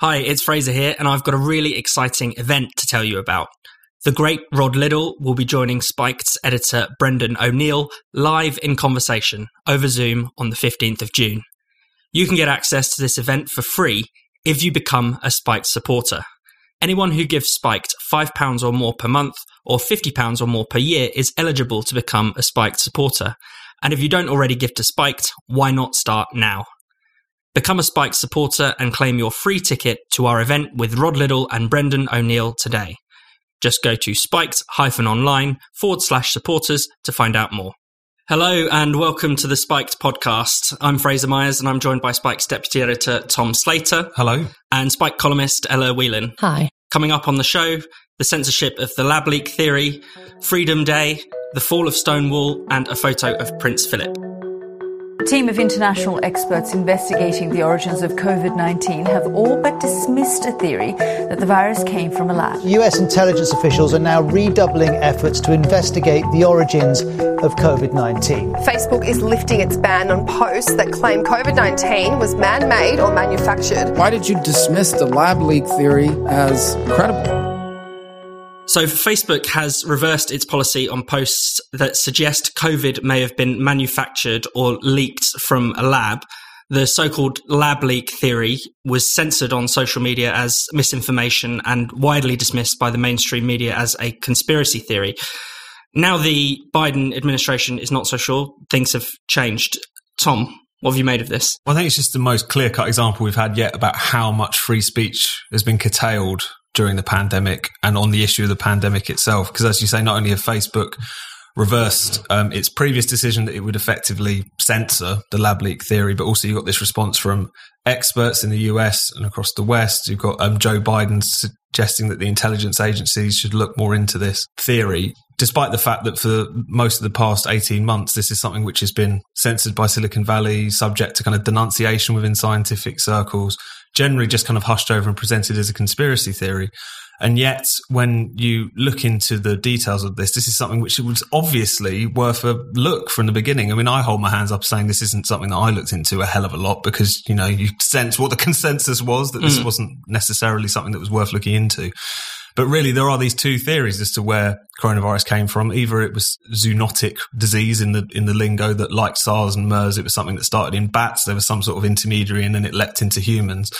Hi, it's Fraser here, and I've got a really exciting event to tell you about. The great Rod Liddle will be joining Spiked's editor Brendan O'Neill live in conversation over Zoom on the 15th of June. You can get access to this event for free if you become a Spiked supporter. Anyone who gives Spiked £5 or more per month or £50 or more per year is eligible to become a Spiked supporter. And if you don't already give to Spiked, why not start now? Become a Spiked supporter and claim your free ticket to our event with Rod Liddle and Brendan O'Neill today. Just go to spiked-online/supporters to find out more. Hello and welcome to the Spiked podcast. I'm Fraser Myers and I'm joined by Spiked's deputy editor Tom Slater. Hello. And Spiked columnist Ella Whelan. Hi. Coming up on the show, the censorship of the lab leak theory, Freedom Day, the fall of Stonewall, and a photo of Prince Philip. A team of international experts investigating the origins of COVID-19 have all but dismissed a theory that the virus came from a lab. US intelligence officials are now redoubling efforts to investigate the origins of COVID-19. Facebook is lifting its ban on posts that claim COVID-19 was man-made or manufactured. Why did you dismiss the lab leak theory as credible? So Facebook has reversed its policy on posts that suggest COVID may have been manufactured or leaked from a lab. The so-called lab leak theory was censored on social media as misinformation and widely dismissed by the mainstream media as a conspiracy theory. Now the Biden administration is not so sure. Things have changed. Tom, what have you made of this? Well, I think it's just the most clear-cut example we've had yet about how much free speech has been curtailed during the pandemic and on the issue of the pandemic itself. Because as you say, not only have Facebook reversed its previous decision that it would effectively censor the lab leak theory, but also you've got this response from experts in the US and across the West. You've got Joe Biden suggesting that the intelligence agencies should look more into this theory, despite the fact that for most of the past 18 months, this is something which has been censored by Silicon Valley, subject to kind of denunciation within scientific circles, generally just kind of hushed over and presented as a conspiracy theory. And yet, when you look into the details of this, this is something which was obviously worth a look from the beginning. I mean, I hold my hands up saying this isn't something that I looked into a hell of a lot because, you know, you sense what the consensus was, that this wasn't necessarily something that was worth looking into. But really, there are these two theories as to where coronavirus came from. Either it was zoonotic disease in the lingo that, like SARS and MERS, it was something that started in bats. There was some sort of intermediary and then it leapt into humans.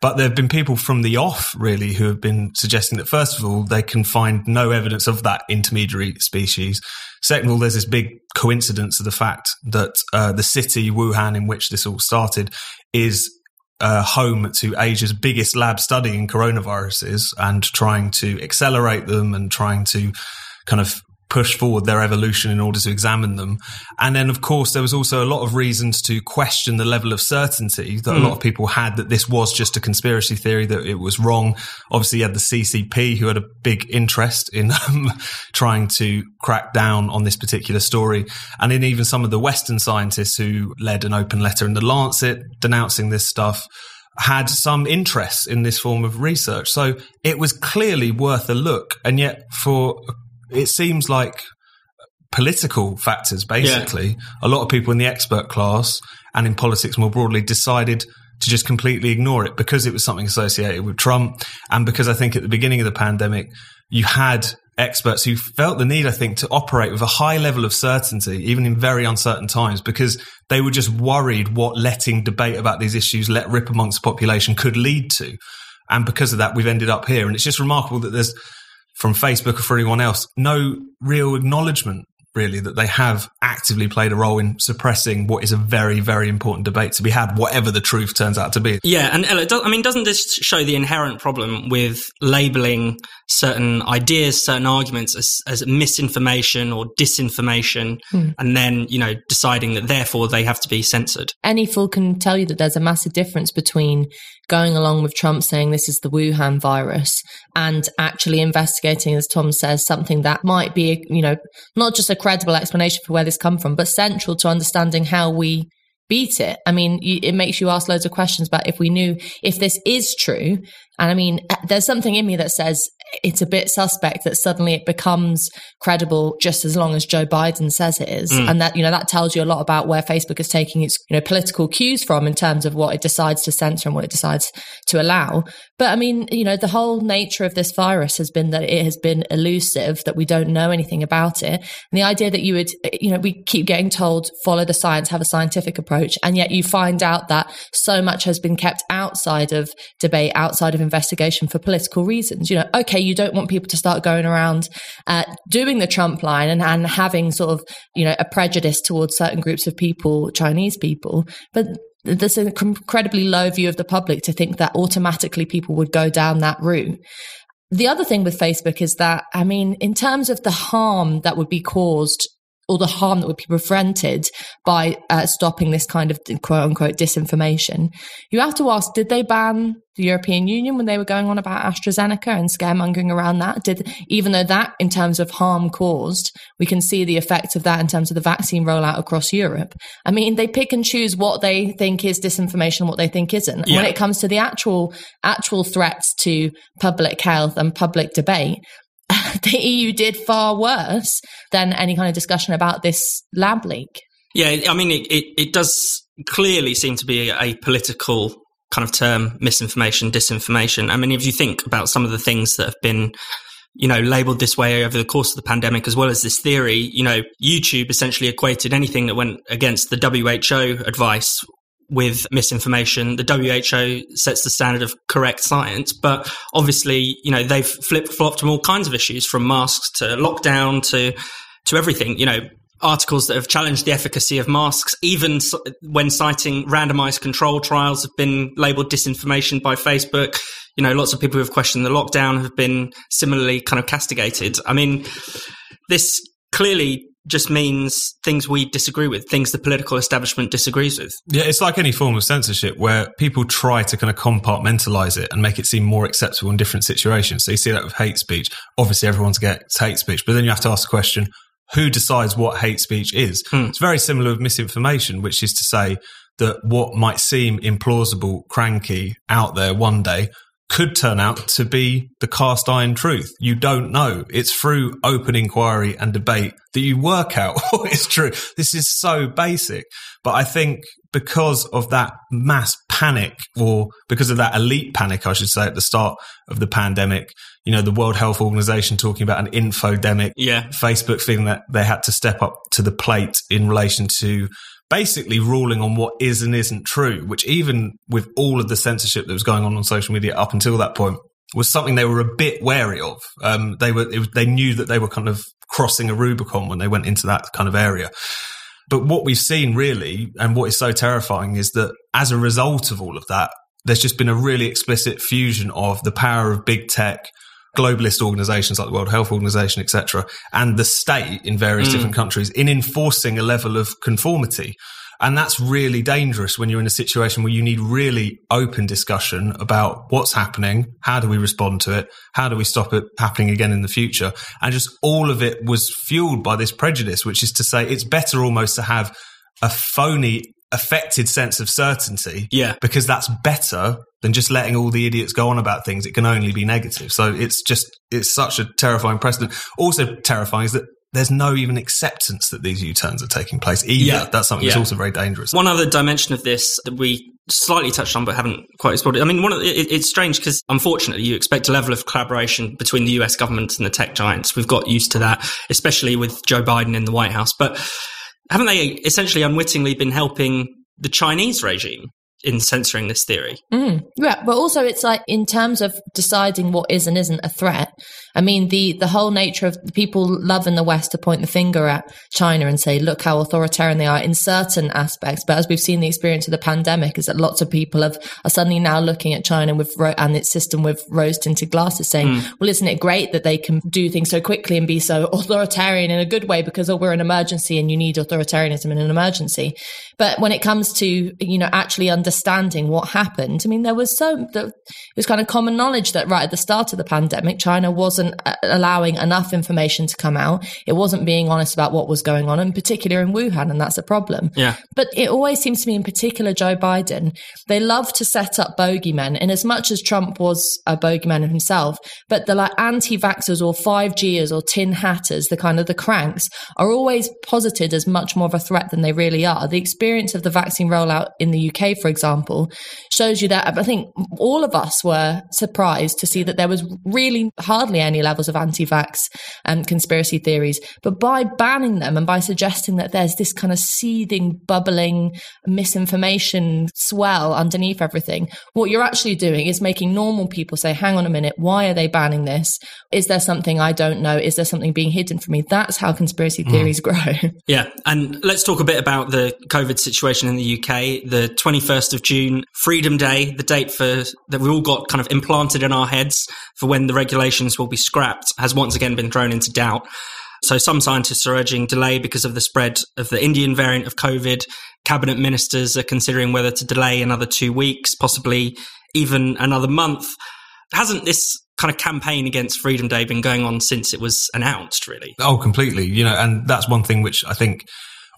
But there have been people from the off, really, who have been suggesting that, first of all, they can find no evidence of that intermediary species. Second of all, there's this big coincidence of the fact that the city, Wuhan, in which this all started, is home to Asia's biggest lab studying coronaviruses and trying to accelerate them and trying to kind of push forward their evolution in order to examine them. And then, of course, there was also a lot of reasons to question the level of certainty that a lot of people had that this was just a conspiracy theory, that it was wrong. Obviously, you had the CCP, who had a big interest in trying to crack down on this particular story. And then even some of the Western scientists who led an open letter in the Lancet denouncing this stuff had some interest in this form of research. So it was clearly worth a look. And yet, it seems like political factors, basically. Yeah. A lot of people in the expert class and in politics more broadly decided to just completely ignore it because it was something associated with Trump. And because I think at the beginning of the pandemic, you had experts who felt the need, I think, to operate with a high level of certainty, even in very uncertain times, because they were just worried what letting debate about these issues let rip amongst the population could lead to. And because of that, we've ended up here. And it's just remarkable that there's, from Facebook or for anyone else, no real acknowledgement, really, that they have actively played a role in suppressing what is a very, very important debate to be had, whatever the truth turns out to be. Yeah, and Ella, doesn't this show the inherent problem with labelling certain ideas, certain arguments as misinformation or disinformation, and then, you know, deciding that therefore they have to be censored? Any fool can tell you that there's a massive difference between going along with Trump saying this is the Wuhan virus and actually investigating, as Tom says, something that might be, you know, not just a credible explanation for where this come from, but central to understanding how we beat it. I mean, it makes you ask loads of questions about if we knew if this is true. And I mean, there's something in me that says it's a bit suspect that suddenly it becomes credible just as long as Joe Biden says it is. And that, you know, that tells you a lot about where Facebook is taking its, you know, political cues from in terms of what it decides to censor and what it decides to allow. But I mean, you know, the whole nature of this virus has been that it has been elusive, that we don't know anything about it. And the idea that you would, you know, we keep getting told, follow the science, have a scientific approach. And yet you find out that so much has been kept outside of debate, outside of investigation for political reasons. You know, okay, you don't want people to start going around doing the Trump line and having sort of, you know, a prejudice towards certain groups of people, Chinese people. But there's an incredibly low view of the public to think that automatically people would go down that route. The other thing with Facebook is that, I mean, in terms of the harm that would be caused or the harm that would be prevented by stopping this kind of quote unquote disinformation, you have to ask, did they ban the European Union when they were going on about AstraZeneca and scaremongering around that? Even though that, in terms of harm caused, we can see the effects of that in terms of the vaccine rollout across Europe. I mean, they pick and choose what they think is disinformation, what they think isn't. Yeah. When it comes to the actual threats to public health and public debate, the EU did far worse than any kind of discussion about this lab leak. Yeah, I mean, it does clearly seem to be a political kind of term, misinformation, disinformation. I mean, if you think about some of the things that have been, you know, labelled this way over the course of the pandemic, as well as this theory, you know, YouTube essentially equated anything that went against the WHO advice with misinformation. The WHO sets the standard of correct science, but obviously, you know, they've flip-flopped on all kinds of issues, from masks to lockdown to everything. You know, articles that have challenged the efficacy of masks, even when citing randomized control trials, have been labeled disinformation by Facebook. You know, lots of people who have questioned the lockdown have been similarly kind of castigated. I mean, this clearly just means things we disagree with, things the political establishment disagrees with. Yeah, it's like any form of censorship where people try to kind of compartmentalize it and make it seem more acceptable in different situations. So you see that with hate speech. Obviously, everyone's against hate speech, but then you have to ask the question, who decides what hate speech is? It's very similar with misinformation, which is to say that what might seem implausible, cranky, out there one day could turn out to be the cast iron truth. You don't know. It's through open inquiry and debate that you work out what is true. This is so basic. But I think because of that mass panic, or because of that elite panic, I should say, at the start of the pandemic, you know, the World Health Organization talking about an infodemic, Facebook feeling that they had to step up to the plate in relation to basically ruling on what is and isn't true, which, even with all of the censorship that was going on social media up until that point, was something they were a bit wary of. They knew that they were kind of crossing a Rubicon when they went into that kind of area. But what we've seen really, and what is so terrifying, is that as a result of all of that, there's just been a really explicit fusion of the power of big tech, globalist organizations like the World Health Organization, etc., and the state in various different countries in enforcing a level of conformity. And that's really dangerous when you're in a situation where you need really open discussion about what's happening, how do we respond to it, how do we stop it happening again in the future. And just all of it was fueled by this prejudice, which is to say it's better almost to have a phony, affected sense of certainty, because that's better than just letting all the idiots go on about things. It can only be negative. So it's such a terrifying precedent. Also terrifying is that there's no even acceptance that these U-turns are taking place either. That's something that's also very dangerous. One other dimension of this that we slightly touched on but haven't quite explored. I mean, it's strange because, unfortunately, you expect a level of collaboration between the US government and the tech giants. We've got used to that, especially with Joe Biden in the White House. But haven't they essentially unwittingly been helping the Chinese regime in censoring this theory? Yeah, but also it's like, in terms of deciding what is and isn't a threat, I mean, the whole nature of the people love in the West to point the finger at China and say, look how authoritarian they are in certain aspects. But as we've seen, the experience of the pandemic is that lots of people are suddenly now looking at China and its system with rose-tinted glasses, saying, well, isn't it great that they can do things so quickly and be so authoritarian in a good way because, oh, we're an emergency and you need authoritarianism in an emergency. But when it comes to, you know, actually understanding understanding what happened. I mean, there was it was kind of common knowledge that right at the start of the pandemic, China wasn't allowing enough information to come out. It wasn't being honest about what was going on, in particular in Wuhan, and that's a problem. Yeah. But it always seems to me, in particular Joe Biden, they love to set up bogeymen. And as much as Trump was a bogeyman himself, but the like anti-vaxxers or 5Gers or tin hatters, the kind of the cranks, are always posited as much more of a threat than they really are. The experience of the vaccine rollout in the UK, for example, shows you that I think all of us were surprised to see that there was really hardly any levels of anti-vax and conspiracy theories. But by banning them and by suggesting that there's this kind of seething, bubbling misinformation swell underneath everything, what you're actually doing is making normal people say, hang on a minute, why are they banning this? Is there something I don't know? Is there something being hidden from me? That's how conspiracy theories grow. Yeah. And let's talk a bit about the COVID situation in the UK. The 21st of June, Freedom Day, the date for that we all got kind of implanted in our heads for when the regulations will be scrapped, has once again been thrown into doubt. So some scientists are urging delay because of the spread of the Indian variant of COVID. Cabinet ministers are considering whether to delay another 2 weeks, possibly even another month. Hasn't this kind of campaign against Freedom Day been going on since it was announced, really? Oh, completely. You know, and that's one thing which I think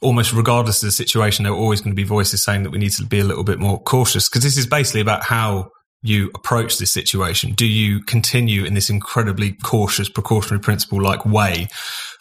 almost regardless of the situation, there are always going to be voices saying that we need to be a little bit more cautious, because this is basically about how you approach this situation. Do you continue in this incredibly cautious, precautionary principle-like way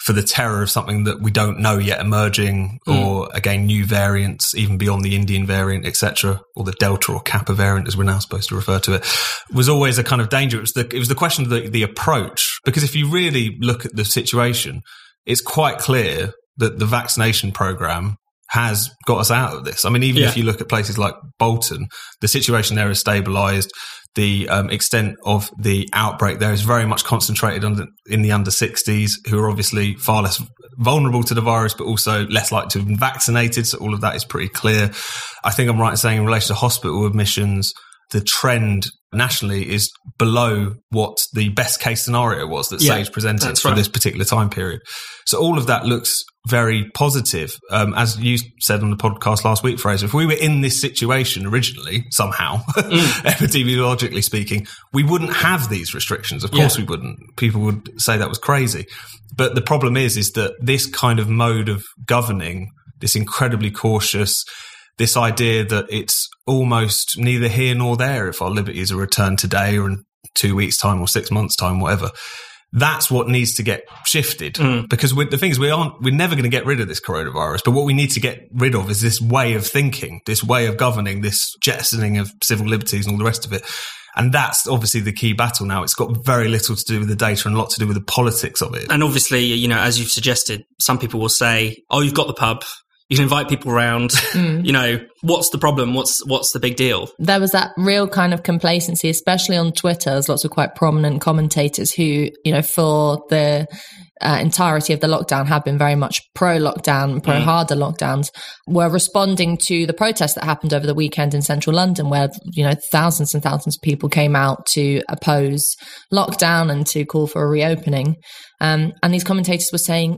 for the terror of something that we don't know yet emerging, or again, new variants, even beyond the Indian variant, etc., or the Delta or Kappa variant, as we're now supposed to refer to it, was always a kind of danger. It was the question of the approach, because if you really look at the situation, it's quite clear that the vaccination program has got us out of this. I mean, even if you look at places like Bolton, the situation there is stabilised. The extent of the outbreak there is very much concentrated in the under 60s, who are obviously far less vulnerable to the virus, but also less likely to have been vaccinated. So all of that is pretty clear. I think I'm right in saying in relation to hospital admissions, the trend nationally is below what the best case scenario was that SAGE presented for this particular time period. So all of that looks very positive. As you said on the podcast last week, Fraser, if we were in this situation originally, somehow, epidemiologically speaking, we wouldn't have these restrictions. Of course we wouldn't. People would say that was crazy. But the problem is that this kind of mode of governing, this incredibly cautious, this idea that it's almost neither here nor there if our liberties are returned today or in 2 weeks' time or 6 months' time, whatever. That's what needs to get shifted, because the thing is, we're never going to get rid of this coronavirus, but what we need to get rid of is this way of thinking, this way of governing, this jettisoning of civil liberties and all the rest of it. And that's obviously the key battle now. It's got very little to do with the data and a lot to do with the politics of it. And obviously, you know, as you've suggested, some people will say, oh, you've got the pub. You can invite people around, you know, what's the problem? What's the big deal? There was that real kind of complacency, especially on Twitter. There's lots of quite prominent commentators who, you know, for the entirety of the lockdown have been very much pro-lockdown, pro-harder lockdowns, were responding to the protests that happened over the weekend in central London, where, you know, thousands and thousands of people came out to oppose lockdown and to call for a reopening. And these commentators were saying,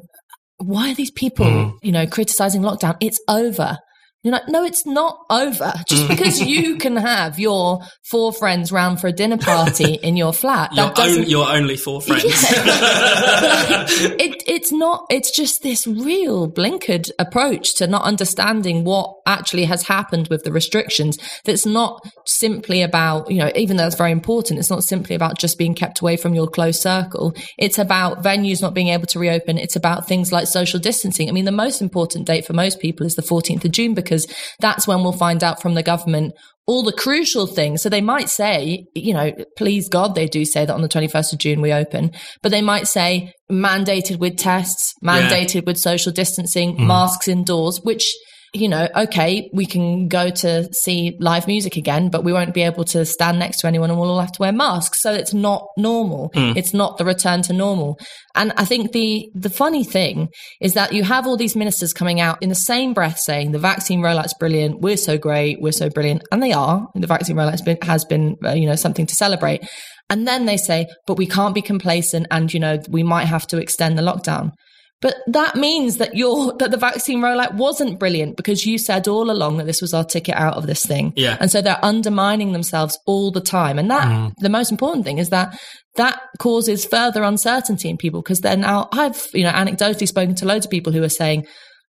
why are these people, you know, criticising lockdown? It's over. You're like, no, it's not over. Just because you can have your 4 friends round for a dinner party in your flat, your only 4 friends. Yeah. Like, it's not. It's just this real blinkered approach to not understanding what actually has happened with the restrictions. That's not simply about, you know, even though it's very important, it's not simply about just being kept away from your close circle. It's about venues not being able to reopen. It's about things like social distancing. I mean, the most important date for most people is the 14th of June because that's when we'll find out from the government all the crucial things. So they might say, you know, please God, they do say that on the 21st of June we open, but they might say mandated with tests, mandated with social distancing, masks indoors, which, you know, okay, we can go to see live music again, but we won't be able to stand next to anyone and we'll all have to wear masks. So it's not normal. It's not the return to normal. And I think the funny thing is that you have all these ministers coming out in the same breath saying the vaccine rollout's brilliant, we're so great, we're so brilliant. And they are. The vaccine rollout has been, you know, something to celebrate. And then they say, but we can't be complacent and, you know, we might have to extend the lockdown. But that means that the vaccine rollout wasn't brilliant, because you said all along that this was our ticket out of this thing. Yeah. And so they're undermining themselves all the time. And that the most important thing is that causes further uncertainty in people, because they're now, I've anecdotally spoken to loads of people who are saying,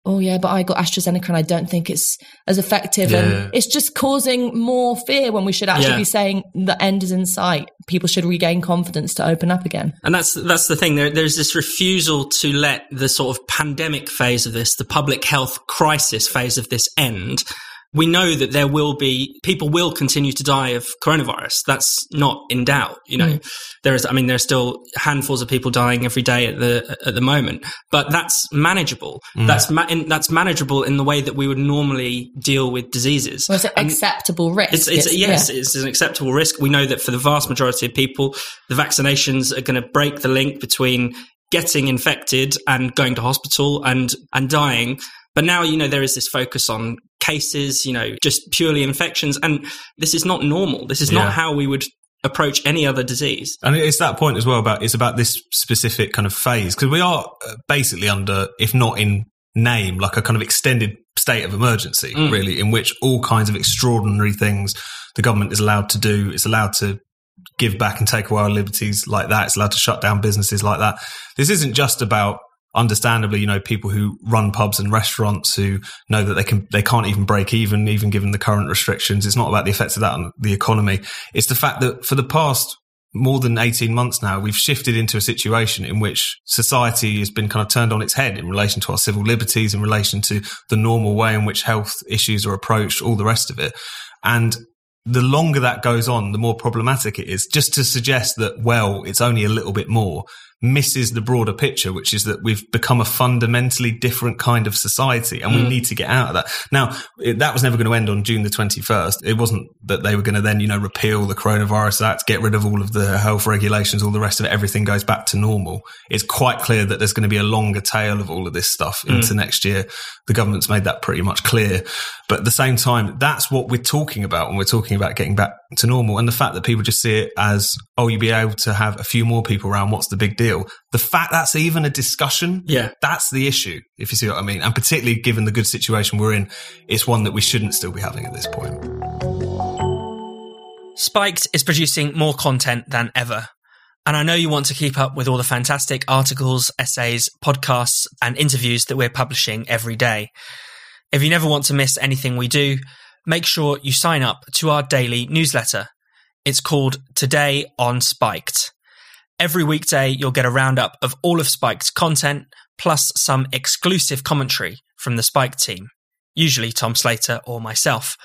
oh yeah, but I got AstraZeneca and I don't think it's as effective. Yeah. And it's just causing more fear when we should actually be saying the end is in sight. People should regain confidence to open up again. And that's the thing. There's this refusal to let the sort of pandemic phase of this, the public health crisis phase of this end. We know that there will be, people will continue to die of coronavirus. That's not in doubt. There's still handfuls of people dying every day at the moment, but that's manageable. Mm. That's manageable in the way that we would normally deal with diseases. Well, it's an acceptable risk. It's an acceptable risk. We know that for the vast majority of people, the vaccinations are going to break the link between getting infected and going to hospital and dying. But now, there is this focus on cases, just purely infections. And this is not normal. This is not how we would approach any other disease. And it's that point as well about this specific kind of phase, because we are basically under, if not in name, like a kind of extended state of emergency, really, in which all kinds of extraordinary things the government is allowed to do. It's allowed to give back and take away our liberties like that. It's allowed to shut down businesses like that. This isn't just about, understandably, people who run pubs and restaurants who know that they can't even break even given the current restrictions. It's not about the effects of that on the economy. It's the fact that for the past more than 18 months now, we've shifted into a situation in which society has been kind of turned on its head in relation to our civil liberties, in relation to the normal way in which health issues are approached, all the rest of it. And the longer that goes on, the more problematic it is. Just to suggest that, well, it's only a little bit more, misses the broader picture, which is that we've become a fundamentally different kind of society, and we need to get out of that. Now, that was never going to end on June the 21st. It wasn't that they were going to then, repeal the Coronavirus Act, get rid of all of the health regulations, all the rest of it, everything goes back to normal. It's quite clear that there's going to be a longer tail of all of this stuff into next year. The government's made that pretty much clear. But at the same time, that's what we're talking about when we're talking about getting back to normal. And the fact that people just see it as, oh, you'll be able to have a few more people around, what's the big deal? The fact that's even a discussion, that's the issue, if you see what I mean. And particularly given the good situation we're in, it's one that we shouldn't still be having at this point. Spiked is producing more content than ever. And I know you want to keep up with all the fantastic articles, essays, podcasts, and interviews that we're publishing every day. If you never want to miss anything we do, make sure you sign up to our daily newsletter. It's called Today on Spiked. Every weekday, you'll get a roundup of all of Spiked's content, plus some exclusive commentary from the Spiked team, usually Tom Slater or myself.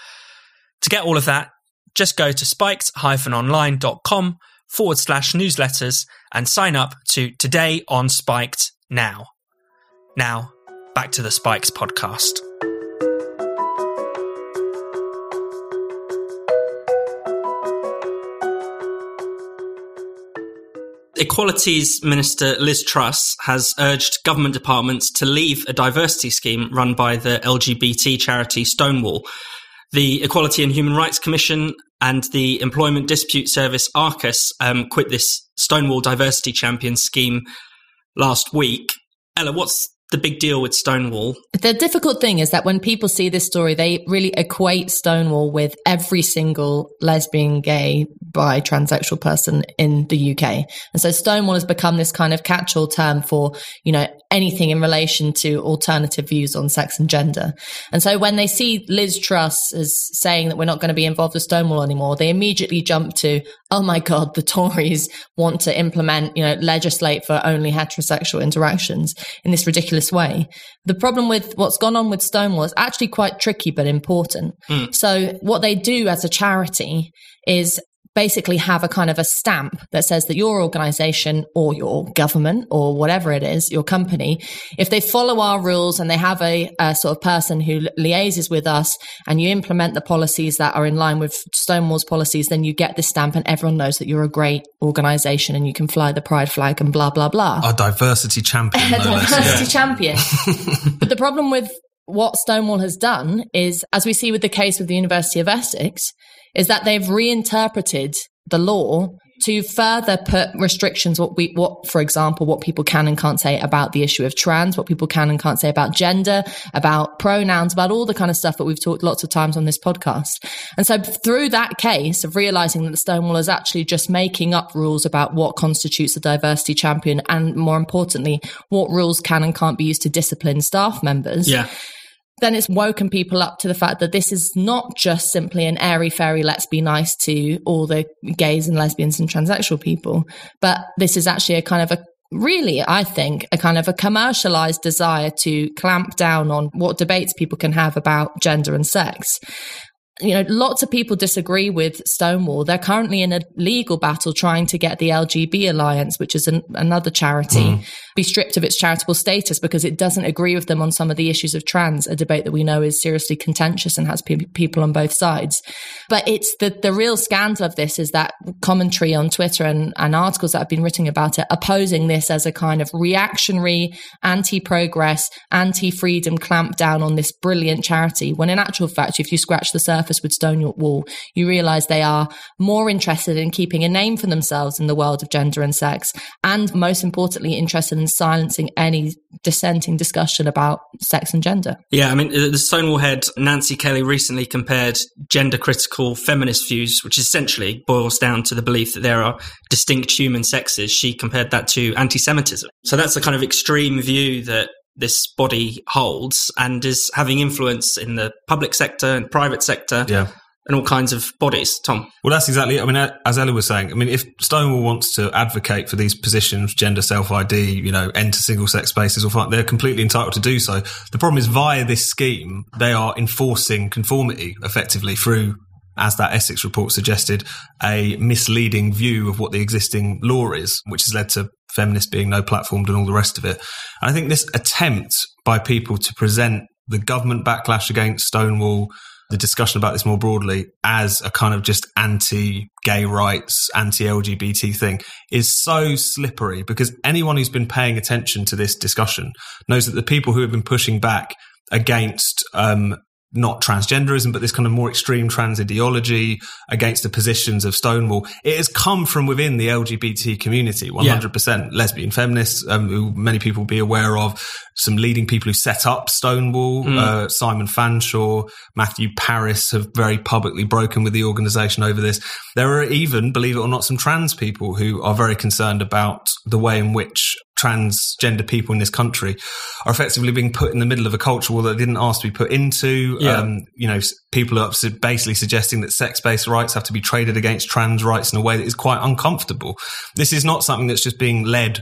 To get all of that, just go to spiked-online.com/newsletters and sign up to Today on Spiked now. Now, back to the Spiked podcast. Equalities Minister Liz Truss has urged government departments to leave a diversity scheme run by the LGBT charity Stonewall. The Equality and Human Rights Commission and the Employment Dispute Service Arcus quit this Stonewall Diversity Champion scheme last week. Ella, what's the big deal with Stonewall? The difficult thing is that when people see this story, they really equate Stonewall with every single lesbian, gay, bi, transsexual person in the UK. And so Stonewall has become this kind of catch-all term for, anything in relation to alternative views on sex and gender. And so when they see Liz Truss as saying that we're not going to be involved with Stonewall anymore, they immediately jump to, oh my God, the Tories want to implement, legislate for only heterosexual interactions in this ridiculous way. The problem with what's gone on with Stonewall is actually quite tricky but important. So what they do as a charity is basically have a kind of a stamp that says that your organisation or your government or whatever it is, your company, if they follow our rules and they have a sort of person who liaises with us and you implement the policies that are in line with Stonewall's policies, then you get this stamp and everyone knows that you're a great organisation and you can fly the pride flag and blah, blah, blah. A diversity champion. A diversity champion. But the problem with what Stonewall has done is, as we see with the case with the University of Essex, is that they've reinterpreted the law to further put restrictions, for example, what people can and can't say about the issue of trans, what people can and can't say about gender, about pronouns, about all the kind of stuff that we've talked lots of times on this podcast. And so through that case of realizing that the Stonewall is actually just making up rules about what constitutes a diversity champion, and more importantly, what rules can and can't be used to discipline staff members. Yeah. Then it's woken people up to the fact that this is not just simply an airy-fairy, let's be nice to all the gays and lesbians and transsexual people, but this is actually a kind of a commercialized desire to clamp down on what debates people can have about gender and sex. You know, lots of people disagree with Stonewall. They're currently in a legal battle trying to get the LGB Alliance, which is another charity, be stripped of its charitable status because it doesn't agree with them on some of the issues of trans, a debate that we know is seriously contentious and has people on both sides. But it's the real scandal of this is that commentary on Twitter and articles that have been written about it opposing this as a kind of reactionary, anti-progress, anti-freedom clamp down on this brilliant charity, when in actual fact, if you scratch the surface with Stonewall, you realise they are more interested in keeping a name for themselves in the world of gender and sex, and most importantly, interested in silencing any dissenting discussion about sex and gender. Yeah, I mean, the Stonewall head Nancy Kelly recently compared gender-critical feminist views, which essentially boils down to the belief that there are distinct human sexes. She compared that to anti-Semitism. So that's the kind of extreme view that this body holds and is having influence in the public sector and private sector and all kinds of bodies. Tom? Well, that's exactly it. I mean, as Ella was saying, I mean, if Stonewall wants to advocate for these positions, gender self-ID, you know, enter single-sex spaces, they're completely entitled to do so. The problem is via this scheme, they are enforcing conformity effectively through, as that Essex report suggested, a misleading view of what the existing law is, which has led to feminists being no platformed and all the rest of it. And I think this attempt by people to present the government backlash against Stonewall, the discussion about this more broadly, as a kind of just anti-gay rights, anti-LGBT thing is so slippery, because anyone who's been paying attention to this discussion knows that the people who have been pushing back against not transgenderism, but this kind of more extreme trans ideology against the positions of Stonewall, it has come from within the LGBT community, 100%. Yeah. Lesbian feminists, who many people will be aware of, some leading people who set up Stonewall, Simon Fanshawe, Matthew Parris have very publicly broken with the organisation over this. There are even, believe it or not, some trans people who are very concerned about the way in which transgender people in this country are effectively being put in the middle of a culture war that they didn't ask to be put into. Yeah. You know, people are basically suggesting that sex-based rights have to be traded against trans rights in a way that is quite uncomfortable. This is not something that's just being led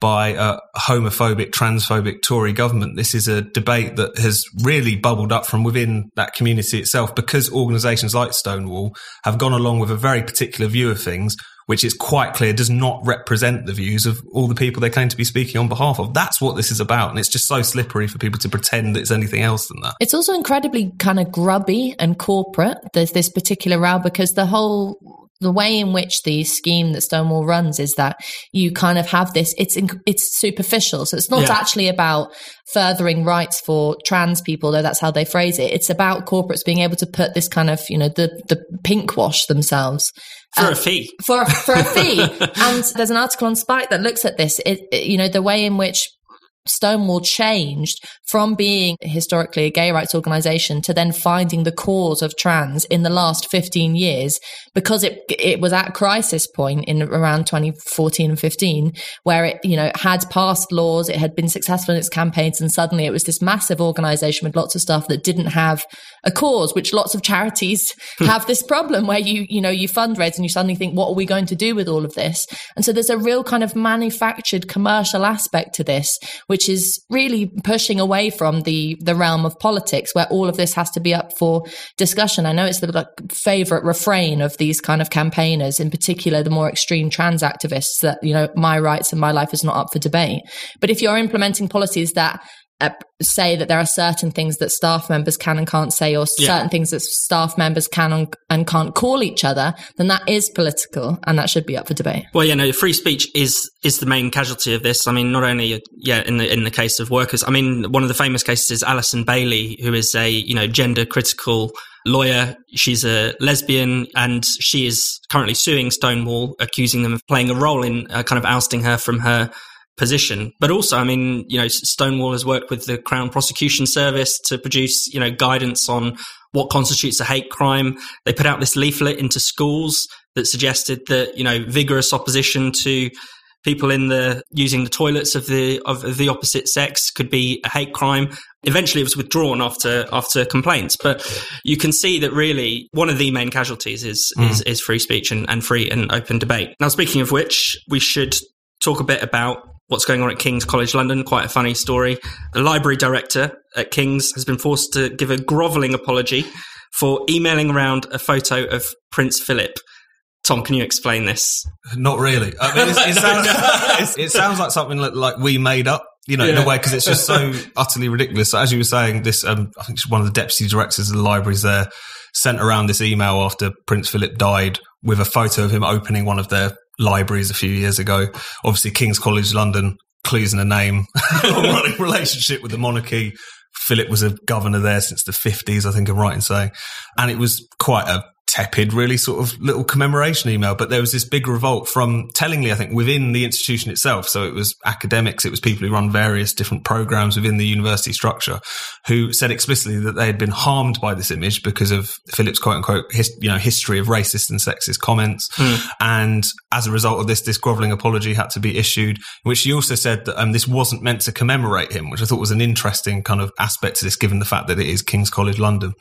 by a homophobic, transphobic Tory government. This is a debate that has really bubbled up from within that community itself, because organisations like Stonewall have gone along with a very particular view of things, which is quite clear does not represent the views of all the people they claim to be speaking on behalf of. That's what this is about. And it's just so slippery for people to pretend that it's anything else than that. It's also incredibly kind of grubby and corporate. There's this particular row, because the way in which the scheme that Stonewall runs is that you kind of have this, it's superficial. So it's not actually about furthering rights for trans people, though that's how they phrase it. It's about corporates being able to put this kind of, you know, the pink wash themselves. For a fee. For a fee. And there's an article on Spiked that looks at this, you know, the way in which Stonewall changed from being historically a gay rights organisation to then finding the cause of trans in the last 15 years, because it was at crisis point in around 2014 and 15, where it, you know, had passed laws, it had been successful in its campaigns, and suddenly it was this massive organisation with lots of stuff that didn't have a cause, which lots of charities have this problem where you fundraise and you suddenly think, what are we going to do with all of this? And so there's a real kind of manufactured commercial aspect to this, which is really pushing away from the realm of politics, where all of this has to be up for discussion. I know it's the favourite refrain of these kind of campaigners, in particular the more extreme trans activists, that, you know, my rights and my life is not up for debate. But if you're implementing policies that say that there are certain things that staff members can and can't say, or certain things that staff members can and can't call each other, then that is political and that should be up for debate. Well, yeah, no, free speech is the main casualty of this. I mean, not only, in the case of workers, I mean, one of the famous cases is Alison Bailey, who is a, gender critical lawyer. She's a lesbian and she is currently suing Stonewall, accusing them of playing a role in kind of ousting her from her position. But also, I mean, Stonewall has worked with the Crown Prosecution Service to produce, guidance on what constitutes a hate crime. They put out this leaflet into schools that suggested that, vigorous opposition to people in using the toilets of the opposite sex could be a hate crime. Eventually it was withdrawn after complaints. But you can see that really one of the main casualties is free speech and free and open debate. Now, speaking of which, we should talk a bit about what's going on at King's College London. Quite a funny story. The library director at King's has been forced to give a grovelling apology for emailing around a photo of Prince Philip. Tom, can you explain this? Not really. I mean, it sounds like something like we made up, in a way, because it's just so utterly ridiculous. So as you were saying, this, I think one of the deputy directors of the libraries there sent around this email after Prince Philip died with a photo of him opening one of their libraries a few years ago. Obviously, King's College London, clues in a name, long-running relationship with the monarchy. Philip was a governor there since the 50s, I think I'm right in saying. And it was quite a tepid, really sort of little commemoration email. But there was this big revolt from, tellingly, I think, within the institution itself. So it was academics, it was people who run various different programs within the university structure, who said explicitly that they had been harmed by this image because of Philip's quote-unquote history of racist and sexist comments. And as a result of this grovelling apology had to be issued, which she also said that this wasn't meant to commemorate him, which I thought was an interesting kind of aspect to this, given the fact that it is King's College London.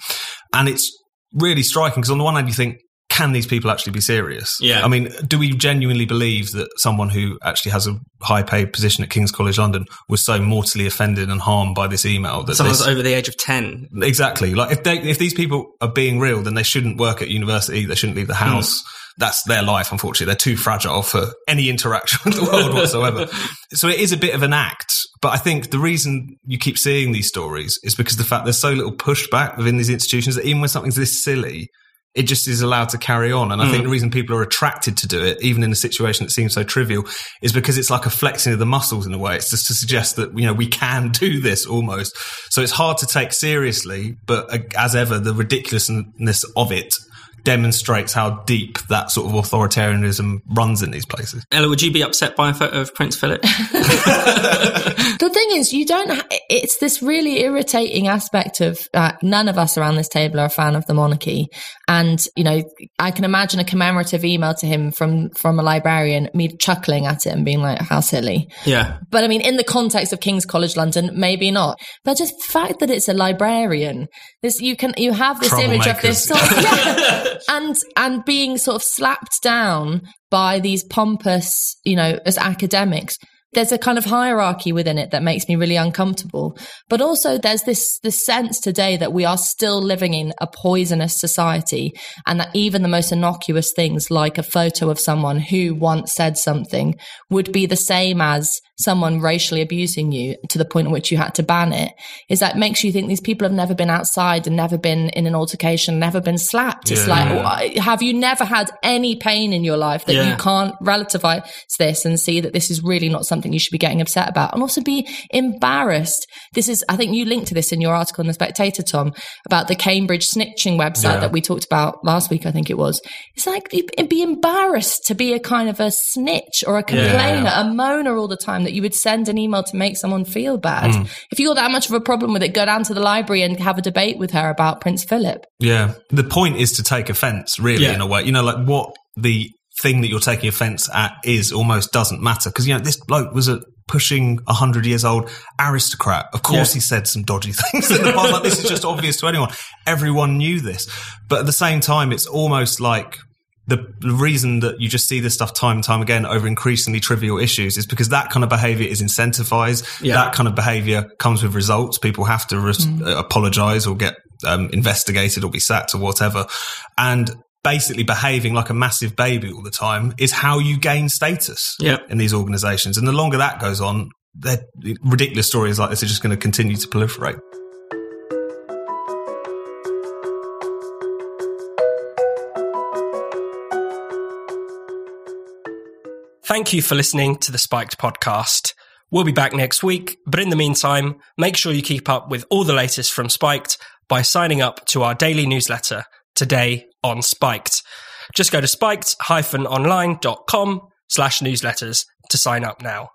And it's really striking because on the one hand you think, can these people actually be serious? Yeah. I mean, do we genuinely believe that someone who actually has a high paid position at King's College London was so mortally offended and harmed by this email that someone's over the age of 10? Exactly. Like if these people are being real, then they shouldn't work at university, they shouldn't leave the house. That's their life, unfortunately. They're too fragile for any interaction with the world whatsoever. So it is a bit of an act. But I think the reason you keep seeing these stories is because the fact there's so little pushback within these institutions that even when something's this silly, it just is allowed to carry on. And I think the reason people are attracted to do it, even in a situation that seems so trivial, is because it's like a flexing of the muscles in a way. It's just to suggest that, we can do this almost. So it's hard to take seriously, but as ever, the ridiculousness of it demonstrates how deep that sort of authoritarianism runs in these places. Ella, would you be upset by a photo of Prince Philip? The thing is, it's this really irritating aspect of none of us around this table are a fan of the monarchy. And, I can imagine a commemorative email to him from a librarian, me chuckling at it and being like, how silly. Yeah. But I mean, in the context of King's College London, maybe not. But just the fact that it's a librarian, you have this image of this sort of, and being sort of slapped down by these pompous, as academics. There's a kind of hierarchy within it that makes me really uncomfortable. But also there's this sense today that we are still living in a poisonous society, and that even the most innocuous things like a photo of someone who once said something would be the same as someone racially abusing you to the point at which you had to ban it. Is that makes you think these people have never been outside and never been in an altercation, never been slapped. Yeah. It's like, have you never had any pain in your life that you can't relativize this and see that this is really not something you should be getting upset about, and also be embarrassed? This is, I think you linked to this in your article in The Spectator, Tom, about the Cambridge snitching website that we talked about last week, I think it was. It's like, it'd be embarrassed to be a kind of a snitch or a complainer, a moaner all the time, that you would send an email to make someone feel bad. If you got that much of a problem with it, go down to the library and have a debate with her about Prince Philip. Yeah. The point is to take offence, really, in a way. Like what the thing that you're taking offence at is almost doesn't matter, because this bloke was pushing 100 years old aristocrat. Of course he said some dodgy things in the past. Like, this is just obvious to anyone. Everyone knew this. But at the same time, it's almost like the reason that you just see this stuff time and time again over increasingly trivial issues is because that kind of behaviour is incentivized. Yeah. That kind of behaviour comes with results. People have to apologise or get investigated or be sacked or whatever. And basically behaving like a massive baby all the time is how you gain status in these organisations. And the longer that goes on, that ridiculous stories like this are just going to continue to proliferate. Thank you for listening to the Spiked podcast. We'll be back next week, but in the meantime, make sure you keep up with all the latest from Spiked by signing up to our daily newsletter, Today on Spiked. Just go to spiked-online.com/newsletters to sign up now.